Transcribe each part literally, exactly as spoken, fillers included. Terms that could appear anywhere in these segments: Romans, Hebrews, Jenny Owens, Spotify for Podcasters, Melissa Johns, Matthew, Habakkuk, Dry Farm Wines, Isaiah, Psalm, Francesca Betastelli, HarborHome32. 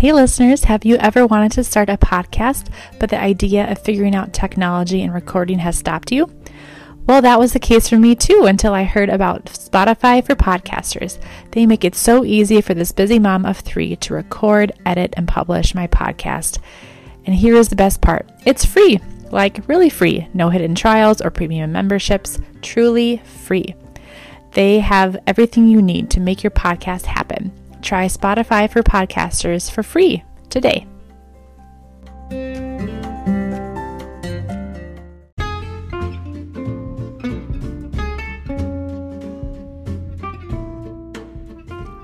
Hey listeners, have you ever wanted to start a podcast, but the idea of figuring out technology and recording has stopped you? Well, that was the case for me too until I heard about Spotify for Podcasters. They make it so easy for this busy mom of three to record, edit, and publish my podcast. And here is the best part. It's free, like really free. No hidden trials or premium memberships, truly free. They have everything you need to make your podcast happen. Try Spotify for Podcasters for free today.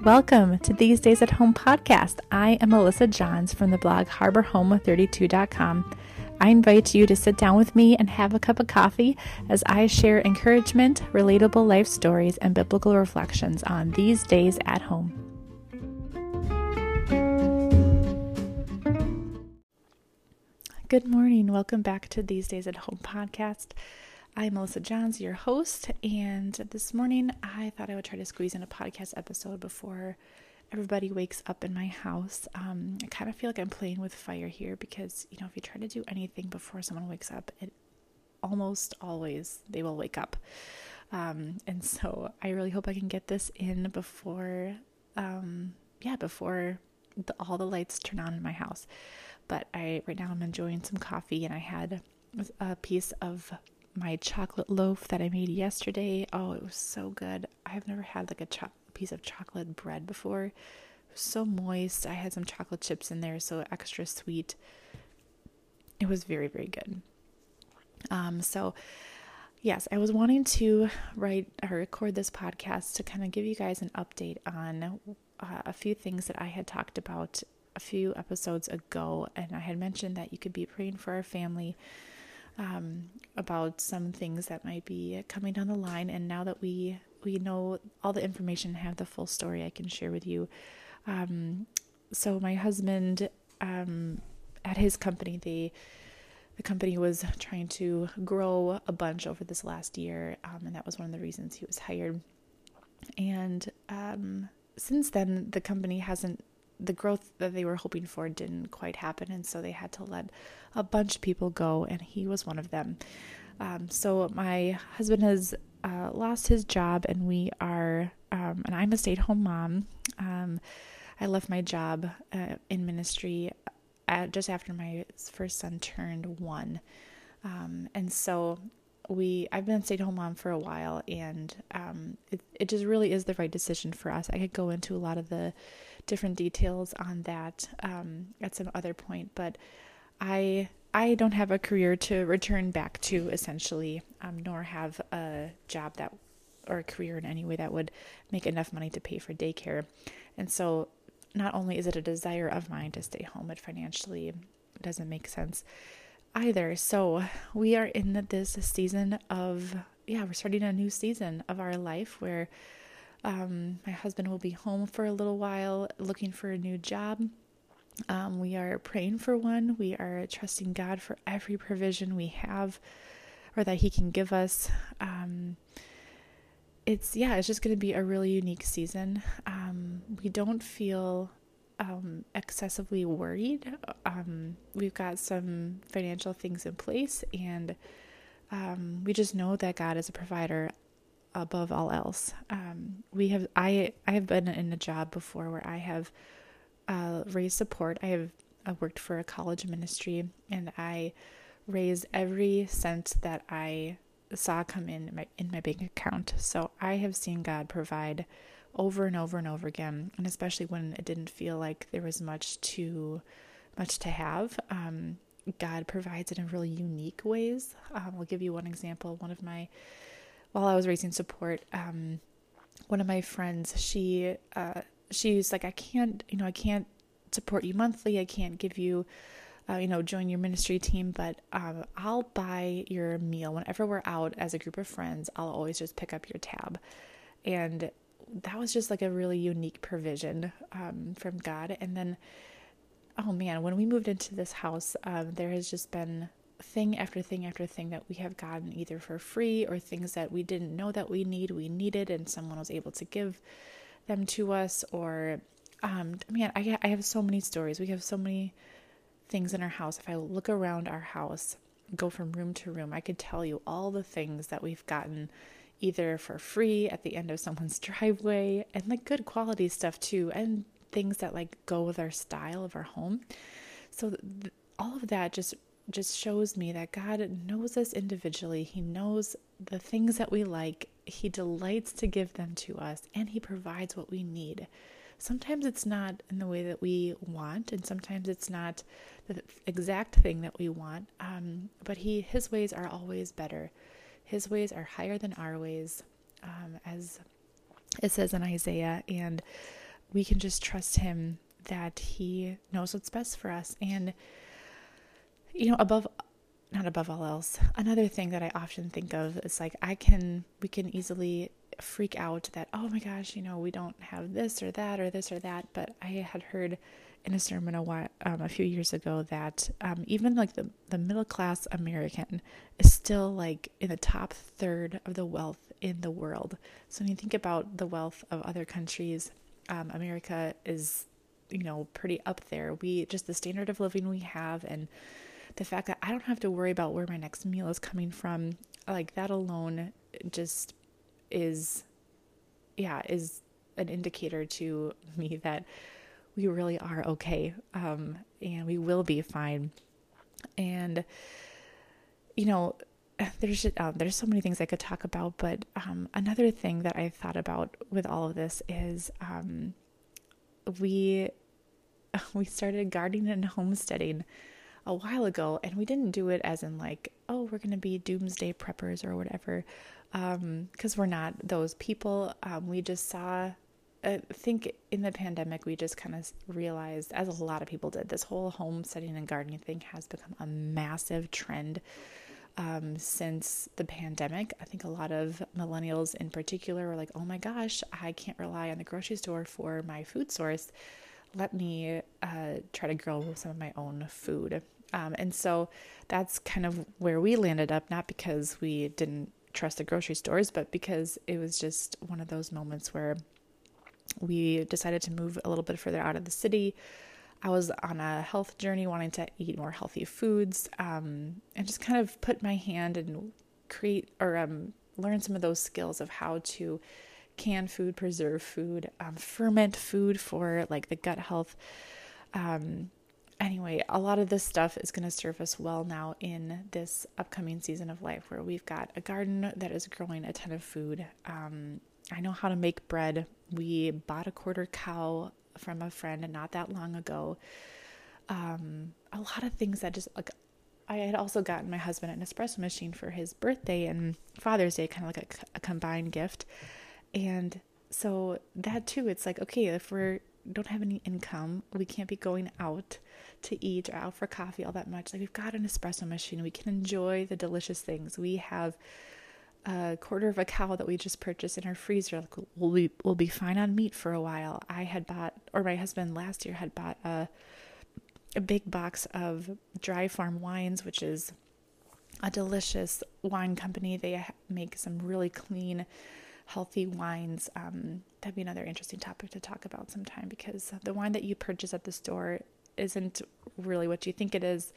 Welcome to These Days at Home podcast. I am Melissa Johns from the blog Harbor Home thirty-two dot com. I invite you to sit down with me and have a cup of coffee as I share encouragement, relatable life stories, and biblical reflections on these days at home. Good morning. Welcome back to These Days at Home podcast. I'm Melissa Johns, your host, and this morning I thought I would try to squeeze in a podcast episode before everybody wakes up in my house. Um, I kind of feel like I'm playing with fire here because, you know, if you try to do anything before someone wakes up, it almost always they will wake up. Um, and so I really hope I can get this in before, um, yeah, before the, all the lights turn on in my house. But I right now I'm enjoying some coffee, and I had a piece of my chocolate loaf that I made yesterday. Oh, it was so good. I've never had like a cho- piece of chocolate bread before. It was so moist. I had some chocolate chips in there, so extra sweet. It was very, very good. Um, so yes, I was wanting to write or record this podcast to kind of give you guys an update on uh, a few things that I had talked about a few episodes ago. And I had mentioned that you could be praying for our family, Um, about some things that might be coming down the line. And now that we, we know all the information and have the full story, I can share with you. Um, so my husband, um, at his company, they, the company was trying to grow a bunch over this last year. Um, and that was one of the reasons he was hired. And, um, since then the company hasn't, the growth that they were hoping for didn't quite happen. And so they had to let a bunch of people go, and he was one of them. Um, so my husband has uh, lost his job, and we are, um, and I'm a stay-at-home mom. Um, I left my job uh, in ministry at, just after my first son turned one. Um, and so we, I've been a stay-at-home mom for a while, and um, it, it just really is the right decision for us. I could go into a lot of the different details on that um, at some other point, but I I don't have a career to return back to, essentially, um, nor have a job that or a career in any way that would make enough money to pay for daycare. And so not only is it a desire of mine to stay home, it financially doesn't make sense either. So we are in this season of, yeah, we're starting a new season of our life where Um, my husband will be home for a little while looking for a new job. Um, we are praying for one. We are trusting God for every provision we have or that he can give us. Um, it's, yeah, it's just going to be a really unique season. Um, we don't feel, um, excessively worried. Um, we've got some financial things in place, and, um, we just know that God is a provider above all else. Um, we have, I, I have been in a job before where I have, uh, raised support. I have I worked for a college ministry, and I raised every cent that I saw come in my, in my bank account. So I have seen God provide over and over and over again. And especially when it didn't feel like there was much to, much to have, um, God provides it in really unique ways. Um, I'll give you one example. One of my, While I was raising support, um, one of my friends, she, uh, she was like, I can't, you know, I can't support you monthly. I can't give you, uh, you know, join your ministry team, but, um, I'll buy your meal whenever we're out as a group of friends. I'll always just pick up your tab. And that was just like a really unique provision, um, from God. And then, oh man, when we moved into this house, um, there has just been thing after thing after thing that we have gotten either for free or things that we didn't know that we need, we needed, and someone was able to give them to us, or um, man, I, I have so many stories. We have so many things in our house. If I look around our house, go from room to room, I could tell you all the things that we've gotten either for free at the end of someone's driveway, and like good quality stuff too, and things that like go with our style of our home. So th- all of that just just shows me that God knows us individually. He knows the things that we like. He delights to give them to us, and he provides what we need. Sometimes it's not in the way that we want, and sometimes it's not the exact thing that we want, um, but he his ways are always better. His ways are higher than our ways, um, as it says in Isaiah, and we can just trust him that he knows what's best for us. And, you know, above, not above all else, another thing that I often think of is like, I can, we can easily freak out that, oh my gosh, you know, we don't have this or that or this or that. But I had heard in a sermon a while, um, a few years ago that um, even like the, the middle class American is still like in the top third of the wealth in the world. So when you think about the wealth of other countries, um, America is, you know, pretty up there. We just the standard of living we have, and the fact that I don't have to worry about where my next meal is coming from, like that alone just is, yeah, is an indicator to me that we really are okay. Um, and we will be fine. And, you know, there's, just, um, there's so many things I could talk about, but, um, another thing that I thought about with all of this is, um, we, we started gardening and homesteading a while ago, and we didn't do it as in like, oh, we're going to be doomsday preppers or whatever. Um, cause we're not those people. Um, we just saw, I think in the pandemic, we just kind of realized, as a lot of people did, this whole homesteading and gardening thing has become a massive trend, um, since the pandemic. I think a lot of millennials in particular were like, oh my gosh, I can't rely on the grocery store for my food source. Let me, uh, try to grow some of my own food. Um, and so that's kind of where we landed up, not because we didn't trust the grocery stores, but because it was just one of those moments where we decided to move a little bit further out of the city. I was on a health journey, wanting to eat more healthy foods, um, and just kind of put my hand and create or um, learn some of those skills of how to can food, preserve food, um, ferment food for like the gut health. Um, Anyway, a lot of this stuff is going to serve us well now in this upcoming season of life, where we've got a garden that is growing a ton of food. Um, I know how to make bread. We bought a quarter cow from a friend not that long ago. Um, a lot of things that just like, I had also gotten my husband an espresso machine for his birthday and Father's Day, kind of like a, a combined gift. And so that too, it's like, okay, if we're don't have any income, we can't be going out to eat or out for coffee all that much. Like, we've got an espresso machine. We can enjoy the delicious things. We have a quarter of a cow that we just purchased in our freezer. Like, we'll be, we'll be fine on meat for a while. I had bought, or my husband last year had bought a, a big box of Dry Farm Wines, which is a delicious wine company. They make some really clean, healthy wines. Um, that'd be another interesting topic to talk about sometime, because the wine that you purchase at the store isn't really what you think it is.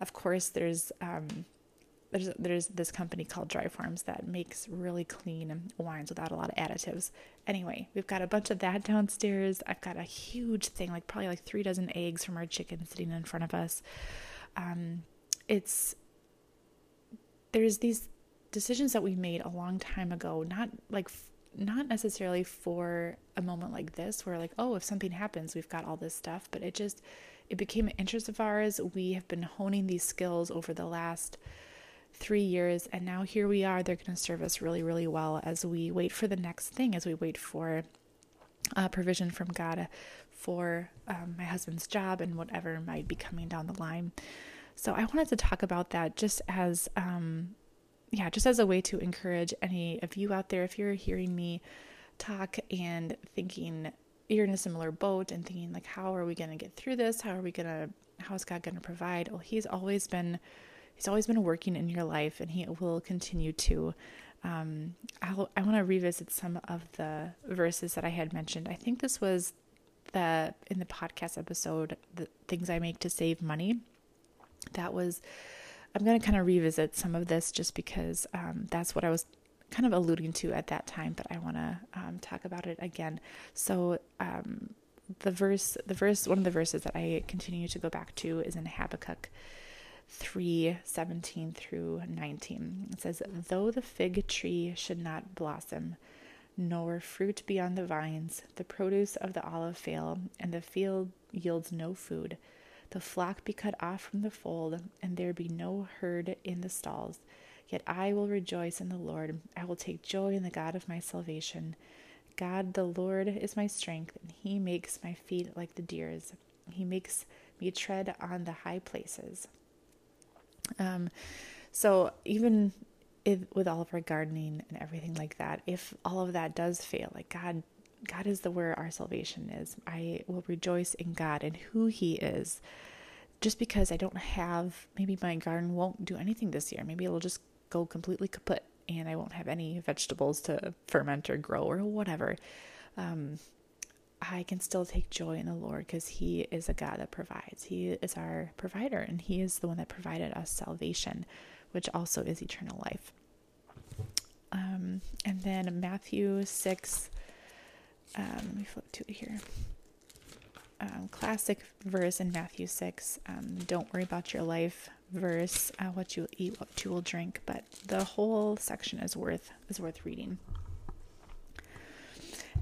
Of course, there's um, there's there's this company called Dry Farms that makes really clean wines without a lot of additives. Anyway, we've got a bunch of that downstairs. I've got a huge thing, like probably like three dozen eggs from our chicken sitting in front of us. Um, it's there's these decisions that we made a long time ago, not like, not necessarily for a moment like this, where like, oh, if something happens, we've got all this stuff, but it just, it became an interest of ours. We have been honing these skills over the last three years. And now here we are, they're going to serve us really, really well as we wait for the next thing, as we wait for uh, provision from God for um, my husband's job and whatever might be coming down the line. So I wanted to talk about that just as, um, yeah, just as a way to encourage any of you out there, if you're hearing me talk and thinking you're in a similar boat and thinking like, how are we going to get through this? How are we going to, how is God going to provide? Well, he's always been, he's always been working in your life, and he will continue to. Um, I'll, I want to revisit some of the verses that I had mentioned. I think this was the in the podcast episode, the things I make to save money, that was, I'm going to kind of revisit some of this just because um, that's what I was kind of alluding to at that time, but I want to um, talk about it again. So um, the verse, the verse, one of the verses that I continue to go back to is in Habakkuk three seventeen through nineteen. It says, though the fig tree should not blossom, nor fruit be on the vines, the produce of the olive fail, and the field yields no food, the flock be cut off from the fold, and there be no herd in the stalls. Yet I will rejoice in the Lord. I will take joy in the God of my salvation. God, the Lord, is my strength, and he makes my feet like the deer's. He makes me tread on the high places. Um, so even if, with all of our gardening and everything like that, if all of that does fail, like God, God is the where our salvation is. I will rejoice in God and who he is. Just because I don't have, maybe my garden won't do anything this year. Maybe it'll just go completely kaput and I won't have any vegetables to ferment or grow or whatever. Um, I can still take joy in the Lord because he is a God that provides. He is our provider and he is the one that provided us salvation, which also is eternal life. Um, and then Matthew six, um, let me flip to it here. Um, classic verse in Matthew six, um, don't worry about your life verse, uh, what you'll eat, what you will drink, but the whole section is worth, is worth reading.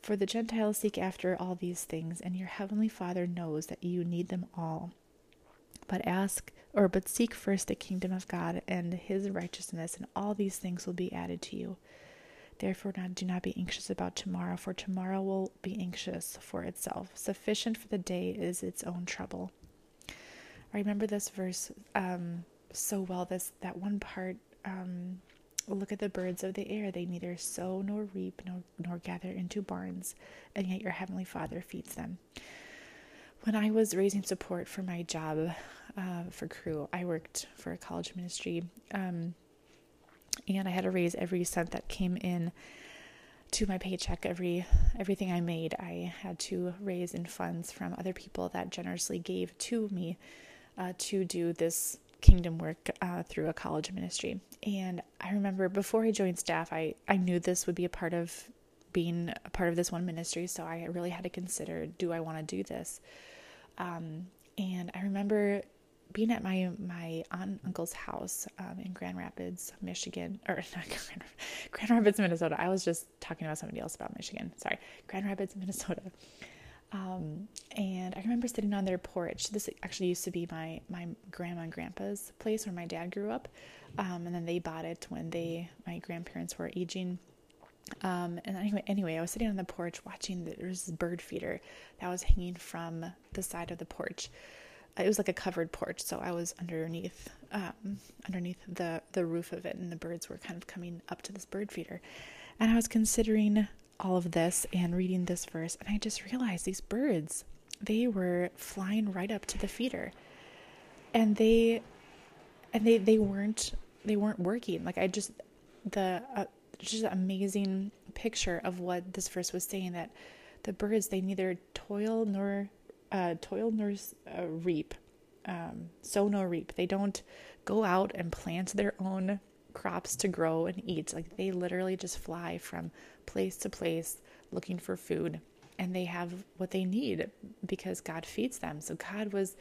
For the Gentiles seek after all these things, and your heavenly Father knows that you need them all. But ask, or but seek first the kingdom of God and his righteousness, and all these things will be added to you. Therefore, not, do not be anxious about tomorrow, for tomorrow will be anxious for itself. Sufficient for the day is its own trouble. I remember this verse um, so well. This that one part. Um, Look at the birds of the air; they neither sow nor reap nor, nor gather into barns, and yet your heavenly Father feeds them. When I was raising support for my job uh, for crew, I worked for a college ministry. Um, And I had to raise every cent that came in to my paycheck. Every everything I made, I had to raise in funds from other people that generously gave to me uh, to do this kingdom work uh, through a college ministry. And I remember before I joined staff, I, I knew this would be a part of being a part of this one ministry. So I really had to consider, do I want to do this? Um, and I remember being at my, my aunt and uncle's house um, in Grand Rapids, Michigan, or not Grand, Grand Rapids, Minnesota. I was just talking about somebody else about Michigan. Sorry, Grand Rapids, Minnesota. Um, and I remember sitting on their porch. This actually used to be my, my grandma and grandpa's place where my dad grew up. Um, and then they bought it when they, my grandparents were aging. Um, and anyway, anyway, I was sitting on the porch watching the, there was this bird feeder that was hanging from the side of the porch. It was like a covered porch, so I was underneath, um, underneath the, the roof of it, and the birds were kind of coming up to this bird feeder. And I was considering all of this and reading this verse, and I just realized these birds, they were flying right up to the feeder, and they, and they, they weren't, they weren't working. Like I just, the uh, just an amazing picture of what this verse was saying, that the birds, they neither toil nor Uh, toil nor uh, reap, um, sow nor reap. They don't go out and plant their own crops to grow and eat. Like they literally just fly from place to place looking for food, and they have what they need because God feeds them. So God was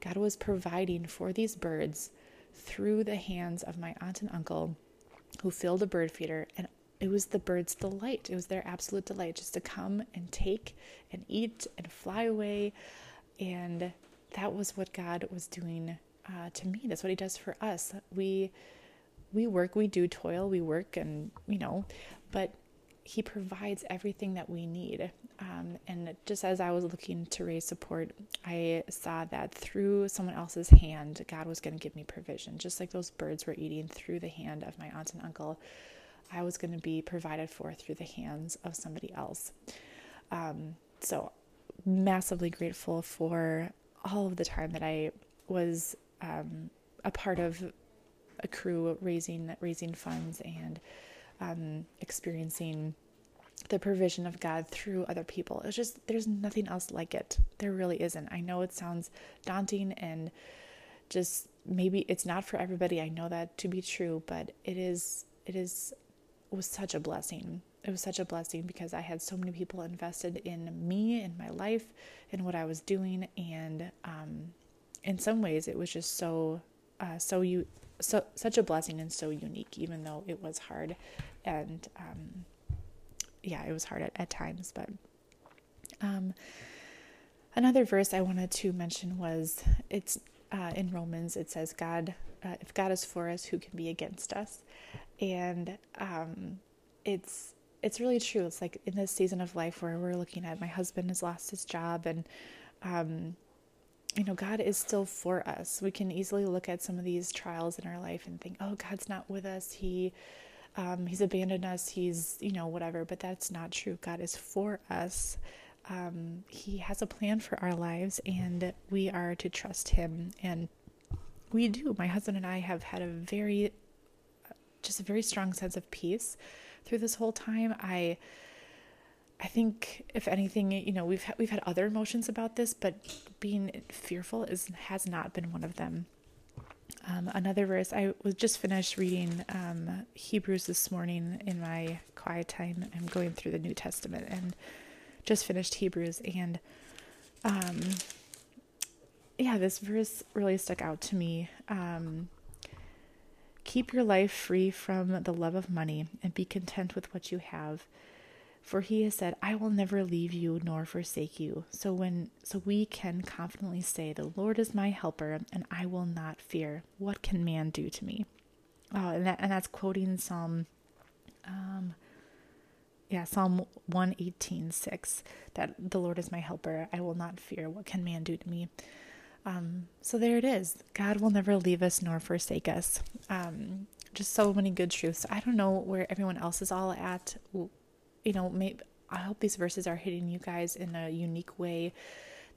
God was providing for these birds through the hands of my aunt and uncle who filled a bird feeder, and it was the birds' delight. It was their absolute delight just to come and take and eat and fly away. And that was what God was doing uh, to me. That's what he does for us. We we work, we do toil, we work, and, you know, but he provides everything that we need. Um, and just as I was looking to raise support, I saw that through someone else's hand, God was going to give me provision. Just like those birds were eating through the hand of my aunt and uncle, I was going to be provided for through the hands of somebody else. Um, so massively grateful for all of the time that I was um, a part of a crew raising, raising funds and um, experiencing the provision of God through other people. It's just, there's nothing else like it. There really isn't. I know it sounds daunting and just maybe it's not for everybody. I know that to be true, but it is, it is, it was such a blessing. It was such a blessing because I had so many people invested in me, in my life, in what I was doing. And, um, in some ways it was just so, uh, so you, so such a blessing and so unique, even though it was hard and, um, yeah, it was hard at, at times, but, um, another verse I wanted to mention was it's, uh, in Romans, it says, God, uh, if God is for us, who can be against us? And, um, it's, it's really true. It's like in this season of life where we're looking at, my husband has lost his job and, um, you know, God is still for us. We can easily look at some of these trials in our life and think, oh, God's not with us. He, Um, he's abandoned us. He's, you know, whatever, but that's not true. God is for us. Um, he has a plan for our lives and we are to trust him. And we do. My husband and I have had a very, just a very strong sense of peace through this whole time. I, I think if anything, you know, we've, ha- we've had other emotions about this, but being fearful is, has not been one of them. Um, another verse, I was just finished reading um, Hebrews this morning in my quiet time. I'm going through the New Testament and just finished Hebrews. And um, yeah, this verse really stuck out to me. Um, Keep your life free from the love of money and be content with what you have. For he has said, I will never leave you nor forsake you. So when so we can confidently say, the Lord is my helper and I will not fear. What can man do to me? Oh, and that and that's quoting Psalm um yeah, Psalm one eighteen six, that the Lord is my helper, I will not fear. What can man do to me? Um, so there it is. God will never leave us nor forsake us. Um, just so many good truths. I don't know where everyone else is all at. You know, maybe, I hope these verses are hitting you guys in a unique way.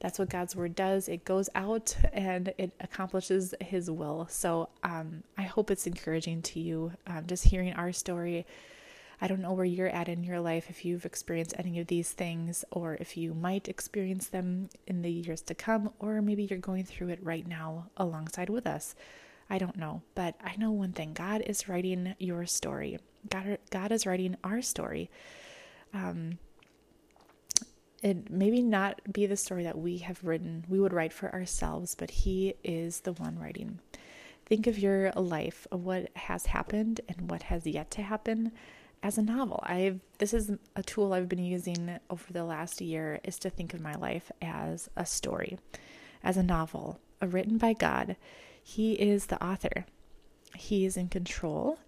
That's what God's word does. It goes out and it accomplishes his will. So um, I hope it's encouraging to you. Um, just hearing our story. I don't know where you're at in your life, if you've experienced any of these things, or if you might experience them in the years to come, or maybe you're going through it right now alongside with us. I don't know, but I know one thing. God is writing your story. God, God is writing our story. Um, it maybe not be the story that we have written, we would write for ourselves, but he is the one writing. Think of your life, of what has happened and what has yet to happen as a novel. I've, this is a tool I've been using over the last year, is to think of my life as a story, as a novel written by God. He is the author. He is in control.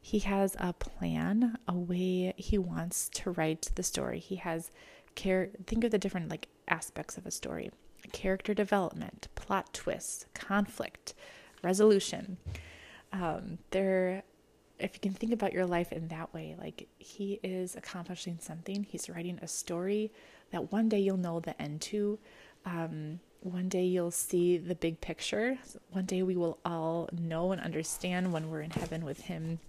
He has a plan, a way he wants to write the story. He has care. Think of the different like aspects of a story: character development, plot twists, conflict, resolution. Um, there, if you can think about your life in that way, like he is accomplishing something. He's writing a story that one day you'll know the end to. Um, One day you'll see the big picture. One day we will all know and understand when we're in heaven with him,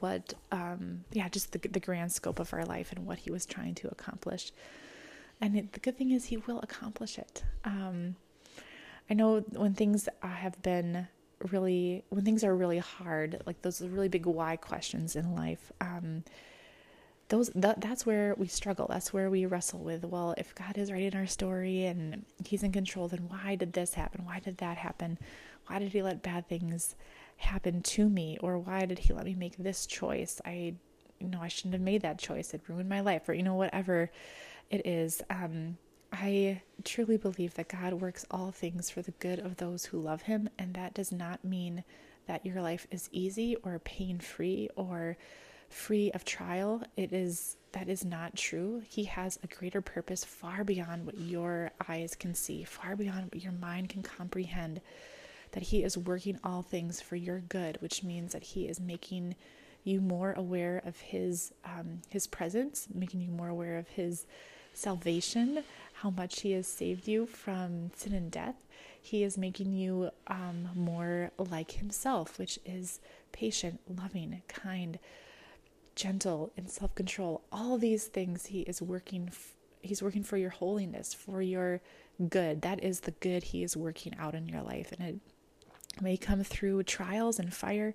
what, um, yeah, just the, the grand scope of our life and what he was trying to accomplish. And it, the good thing is he will accomplish it. Um, I know when things have been really, when things are really hard, like those really big why questions in life, um, those that, that's where we struggle. That's where we wrestle with, well, if God is writing our story and he's in control, then why did this happen? Why did that happen? Why did he let bad things happen to me? Or why did he let me make this choice? I, you know, I shouldn't have made that choice. It ruined my life, or, you know, whatever it is. Um, I truly believe that God works all things for the good of those who love him. And that does not mean that your life is easy or pain-free or free of trial. It is, that is not true. He has a greater purpose far beyond what your eyes can see, far beyond what your mind can comprehend, that he is working all things for your good, which means that he is making you more aware of his, um, his presence, making you more aware of his salvation, how much he has saved you from sin and death. He is making you um, more like himself, which is patient, loving, kind, gentle, and self-control. All these things he is working f- he's working for your holiness, for your good. That is the good he is working out in your life, and it may come through trials and fire,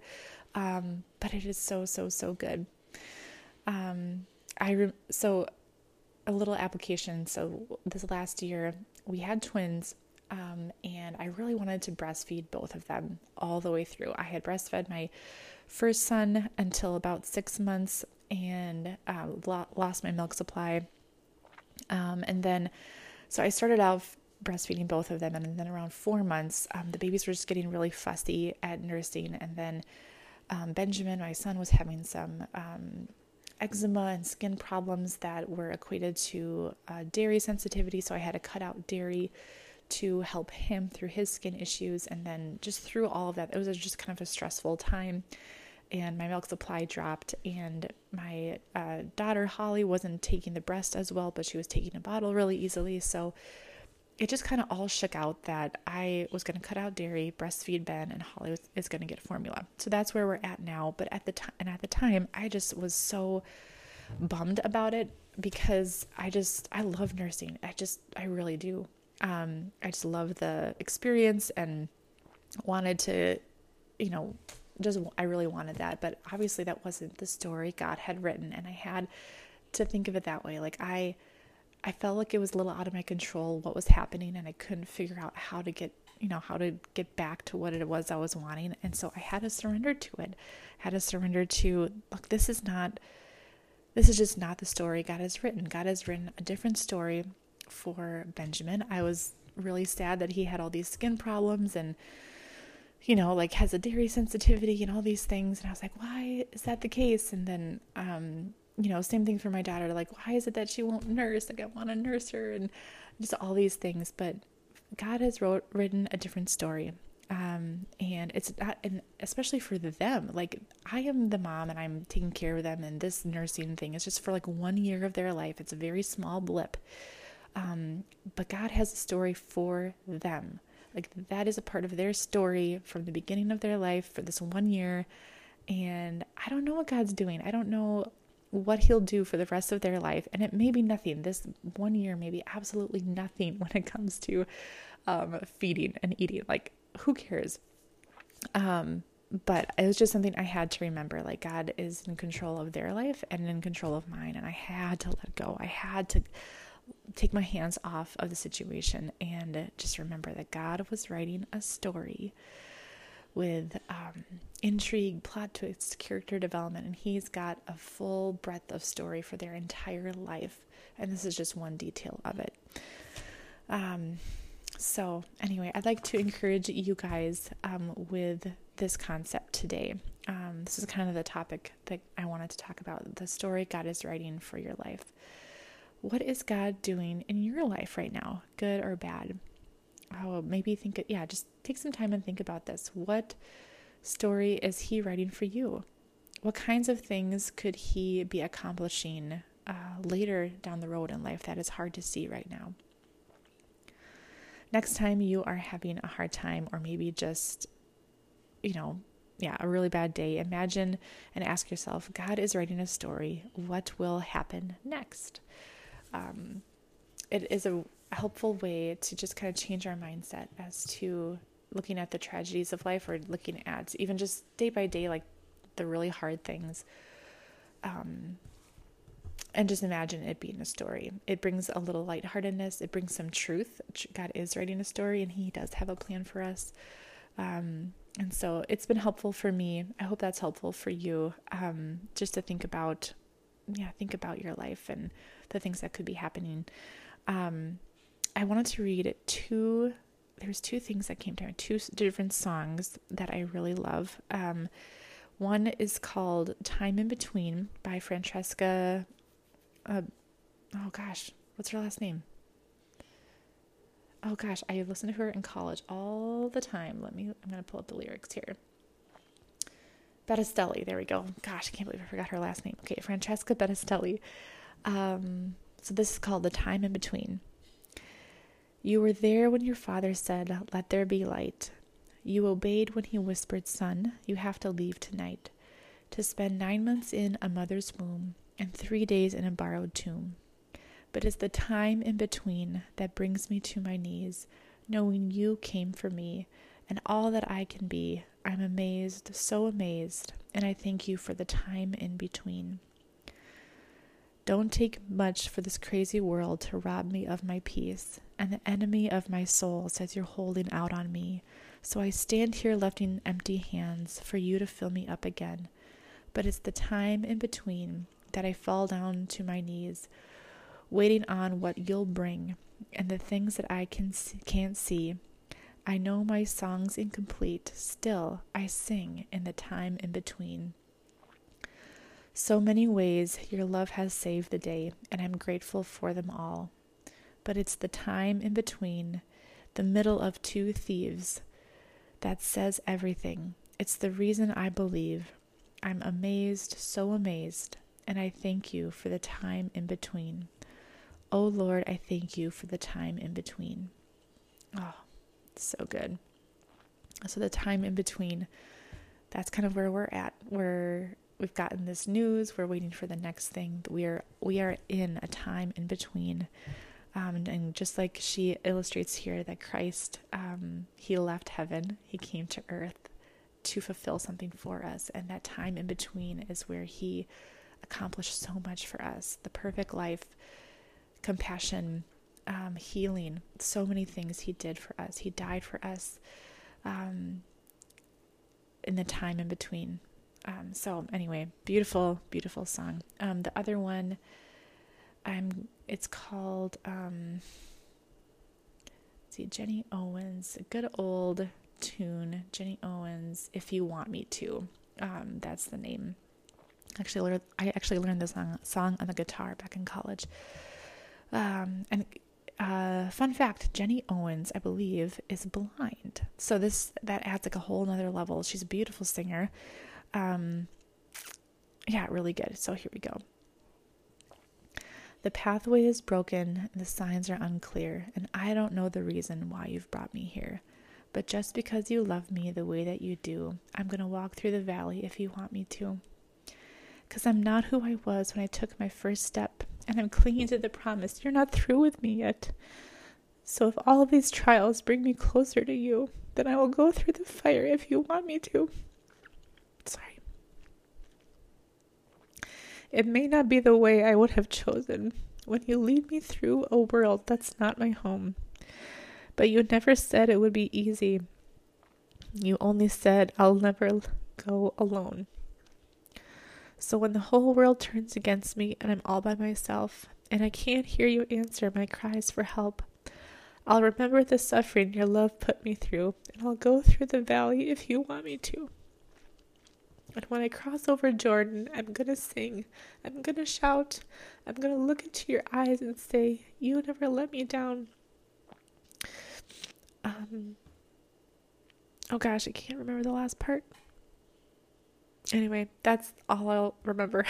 um but it is so so so good. um I re- so a little application. So this last year we had twins, um and I really wanted to breastfeed both of them all the way through. I had breastfed my first son until about six months and uh, lo- lost my milk supply. Um, and then, so I started out breastfeeding both of them. And then around four months, um, the babies were just getting really fussy at nursing. And then um, Benjamin, my son, was having some um, eczema and skin problems that were equated to uh, dairy sensitivity. So I had to cut out dairy to help him through his skin issues. And then just through all of that, it was just kind of a stressful time. And my milk supply dropped, and my uh, daughter Holly wasn't taking the breast as well, but she was taking a bottle really easily. So it just kind of all shook out that I was going to cut out dairy, breastfeed Ben, and Holly was, is going to get formula. So that's where we're at now. But at the time, and at the time, I just was so bummed about it, because I just I love nursing. I just I really do. Um, I just love the experience and wanted to, you know. Just, I really wanted that, but obviously that wasn't the story God had written, and I had to think of it that way. Like I, I felt like it was a little out of my control what was happening, and I couldn't figure out how to get, you know, how to get back to what it was I was wanting, and so I had to surrender to it. I had to surrender to, look, this is not, this is just not the story God has written. God has written a different story for Benjamin. I was really sad that he had all these skin problems and, you know, like has a dairy sensitivity and all these things. And I was like, why is that the case? And then, um, you know, same thing for my daughter. Like, why is it that she won't nurse? Like, I want to nurse her and just all these things. But God has wrote, written a different story. Um, and it's not, and especially for them, like I am the mom and I'm taking care of them. And this nursing thing is just for like one year of their life. It's a very small blip. Um, but God has a story for them. Like that is a part of their story from the beginning of their life for this one year. And I don't know what God's doing. I don't know what he'll do for the rest of their life. And it may be nothing. This one year may be absolutely nothing when it comes to um, feeding and eating. Like who cares? Um, but it was just something I had to remember. Like God is in control of their life and in control of mine. And I had to let go. I had to take my hands off of the situation and just remember that God was writing a story with um, intrigue, plot twists, character development, and he's got a full breadth of story for their entire life. And this is just one detail of it. Um, so anyway, I'd like to encourage you guys um, with this concept today. Um, this is kind of the topic that I wanted to talk about, the story God is writing for your life. What is God doing in your life right now, good or bad? Oh, maybe think, yeah, just take some time and think about this. What story is he writing for you? What kinds of things could he be accomplishing uh, later down the road in life that is hard to see right now? Next time you are having a hard time, or maybe just, you know, yeah, a really bad day, imagine and ask yourself, God is writing a story. What will happen next? Um, it is a helpful way to just kind of change our mindset as to looking at the tragedies of life, or looking at even just day by day, like the really hard things. Um, And just imagine it being a story. It brings a little lightheartedness. It brings some truth. God is writing a story, and he does have a plan for us. Um, and so it's been helpful for me. I hope that's helpful for you, um, just to think about, yeah, think about your life and the things that could be happening. Um, I wanted to read two, there's two things that came to me, two different songs that I really love. Um, one is called Time in Between by Francesca Uh, oh gosh, what's her last name? Oh gosh, I listened to her in college all the time. Let me, I'm going to pull up the lyrics here. Betastelli, there we go. Gosh, I can't believe I forgot her last name. Okay, Francesca Betastelli. Um, so this is called The Time in Between. You were there when your father said, "Let there be light." You obeyed when he whispered, "Son, you have to leave tonight," to spend nine months in a mother's womb and three days in a borrowed tomb. But it's the time in between that brings me to my knees, knowing you came for me, and all that I can be. I'm amazed, so amazed, and I thank you for the time in between. Don't take much for this crazy world to rob me of my peace, and the enemy of my soul says you're holding out on me, so I stand here left in empty hands for you to fill me up again. But it's the time in between that I fall down to my knees, waiting on what you'll bring and the things that I can see, can't see. I know my song's incomplete, still I sing in the time in between. So many ways your love has saved the day, and I'm grateful for them all. But it's the time in between, the middle of two thieves, that says everything. It's the reason I believe. I'm amazed, so amazed, and I thank you for the time in between. Oh Lord, I thank you for the time in between. Oh, so good. So the time in between, that's kind of where we're at. We're, we've gotten this news. We're waiting for the next thing. We are, we are in a time in between. Um, and, and just like she illustrates here, that Christ, um, he left heaven. He came to earth to fulfill something for us. And that time in between is where he accomplished so much for us. The perfect life, compassion, um, healing, so many things he did for us. He died for us um, in the time in between. Um, so anyway, beautiful, beautiful song. Um, the other one, I'm, it's called, um, let's see, Jenny Owens, a good old tune, Jenny Owens, If You Want Me To. Um, that's the name. Actually, I actually learned this song, song on the guitar back in college. Um, and uh, fun fact, Jenny Owens, I believe, is blind. So this, that adds like a whole nother level. She's a beautiful singer. Um, yeah, really good. So here we go. The pathway is broken, and the signs are unclear, and I don't know the reason why you've brought me here. But just because you love me the way that you do, I'm going to walk through the valley if you want me to. Because I'm not who I was when I took my first step, and I'm clinging to the promise, you're not through with me yet. So if all of these trials bring me closer to you, then I will go through the fire if you want me to. Sorry. It may not be the way I would have chosen when you lead me through a world that's not my home. But you never said it would be easy. You only said, I'll never go alone. So when the whole world turns against me and I'm all by myself and I can't hear you answer my cries for help, I'll remember the suffering your love put me through, and I'll go through the valley if you want me to. And when I cross over Jordan, I'm going to sing, I'm going to shout, I'm going to look into your eyes and say, you never let me down. Um. Oh gosh, I can't remember the last part. Anyway, that's all I'll remember.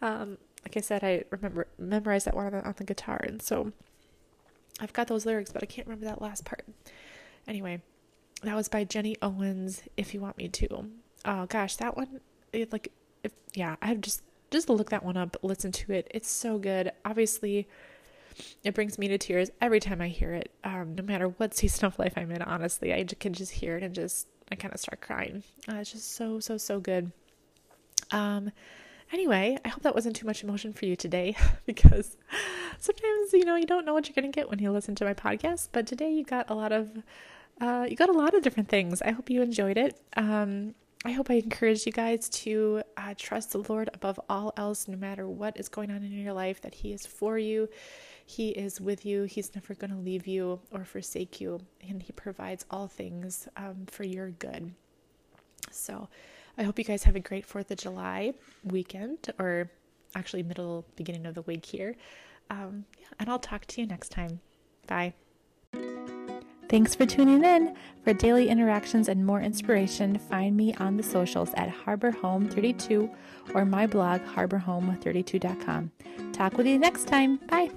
um, like I said, I remember memorized that one on the, on the guitar, and so I've got those lyrics, but I can't remember that last part. Anyway, that was by Jenny Owens, If You Want Me To. Oh gosh, that one, it, like, if, yeah, I've just just look that one up, listen to it. It's so good. Obviously, it brings me to tears every time I hear it. Um, no matter what season of life I'm in, honestly, I can just hear it and just. I kind of start crying. Uh, it's just so, so, so good. Um, Anyway, I hope that wasn't too much emotion for you today, because sometimes, you know, you don't know what you're going to get when you listen to my podcast, but today you got a lot of, uh, you got a lot of different things. I hope you enjoyed it. Um, I hope I encouraged you guys to uh, trust the Lord above all else, no matter what is going on in your life, that He is for you. He is with you. He's never going to leave you or forsake you, and He provides all things um, for your good. So I hope you guys have a great fourth of July weekend, or actually middle, beginning of the week here. Um, yeah, and I'll talk to you next time. Bye. Thanks for tuning in. For daily interactions and more inspiration, find me on the socials at Harbor Home thirty-two or my blog, Harbor Home thirty-two dot com. Talk with you next time. Bye.